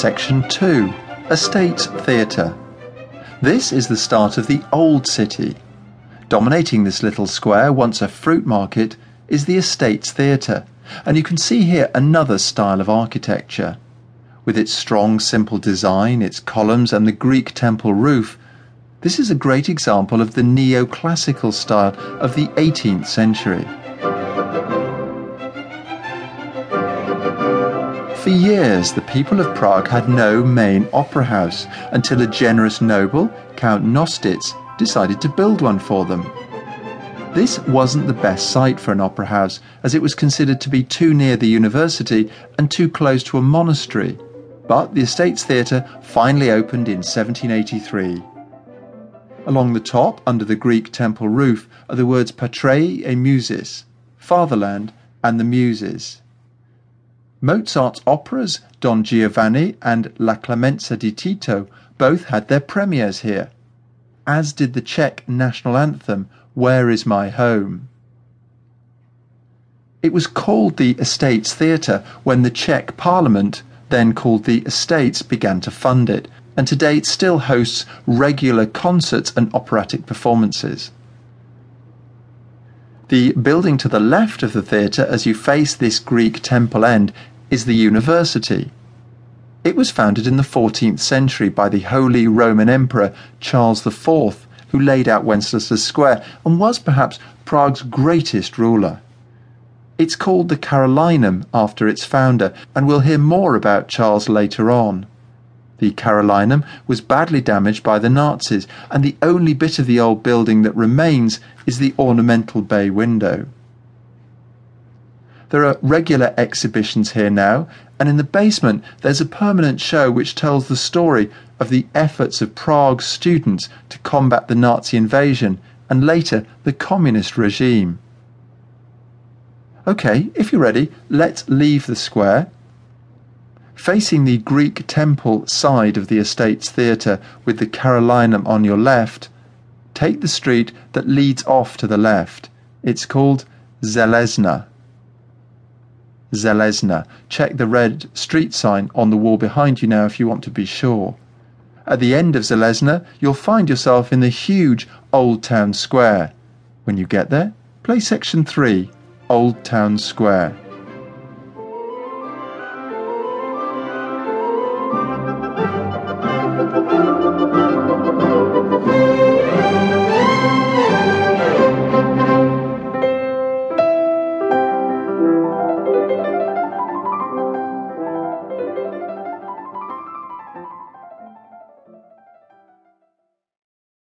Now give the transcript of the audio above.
Section 2, Estates Theatre. This is the start of the Old City. Dominating this little square, once a fruit market, is the Estates Theatre, and you can see here another style of architecture. With its strong, simple design, its columns and the Greek temple roof, this is a great example of the neoclassical style of the 18th century. For years, the people of Prague had no main opera house until a generous noble, Count Nostitz, decided to build one for them. This wasn't the best site for an opera house, as it was considered to be too near the university and too close to a monastery. But the Estates Theatre finally opened in 1783. Along the top, under the Greek temple roof, are the words Patrei e Musis, Fatherland and the Muses. Mozart's operas Don Giovanni and La Clemenza di Tito both had their premieres here, as did the Czech national anthem Where Is My Home. It was called the Estates Theatre when the Czech Parliament, then called the Estates, began to fund it, and today it still hosts regular concerts and operatic performances. The building to the left of the theatre as you face this Greek temple end is the university. It was founded in the 14th century by the Holy Roman Emperor Charles IV, who laid out Wenceslas Square and was perhaps Prague's greatest ruler. It's called the Karolinum after its founder, and we'll hear more about Charles later on. The Karolinum was badly damaged by the Nazis, and the only bit of the old building that remains is the ornamental bay window. There are regular exhibitions here now, and in the basement there's a permanent show which tells the story of the efforts of Prague's students to combat the Nazi invasion and later the communist regime. Okay, if you're ready, let's leave the square. Facing the Greek temple side of the Estates Theatre with the Karolinum on your left, take the street that leads off to the left. It's called Železná. Železná. Check the red street sign on the wall behind you now if you want to be sure. At the end of Železná, you'll find yourself in the huge Old Town Square. When you get there, play Section 3, Old Town Square.